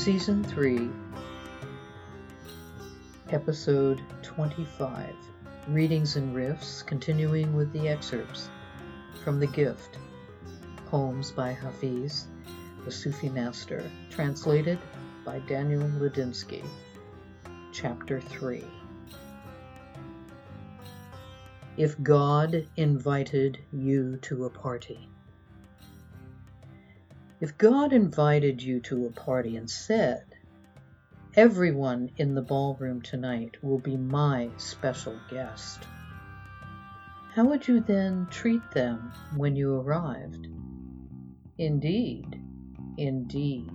Season 3, Episode 25, Readings and Riffs, continuing with the excerpts from The Gift, poems by Hafiz, the Sufi master, translated by Daniel Ladinsky, Chapter 3. If God invited you to a party. If God invited you to a party and said, "Everyone in the ballroom tonight will be my special guest," how would you then treat them when you arrived? Indeed, indeed.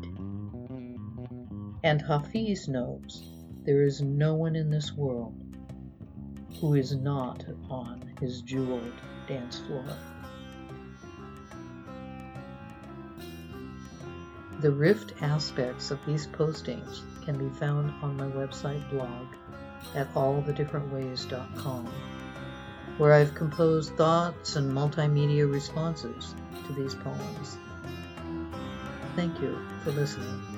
And Hafiz knows there is no one in this world who is not on his jeweled dance floor. The rift aspects of these postings can be found on my website blog at allthedifferentways.com, where I've composed thoughts and multimedia responses to these poems. Thank you for listening.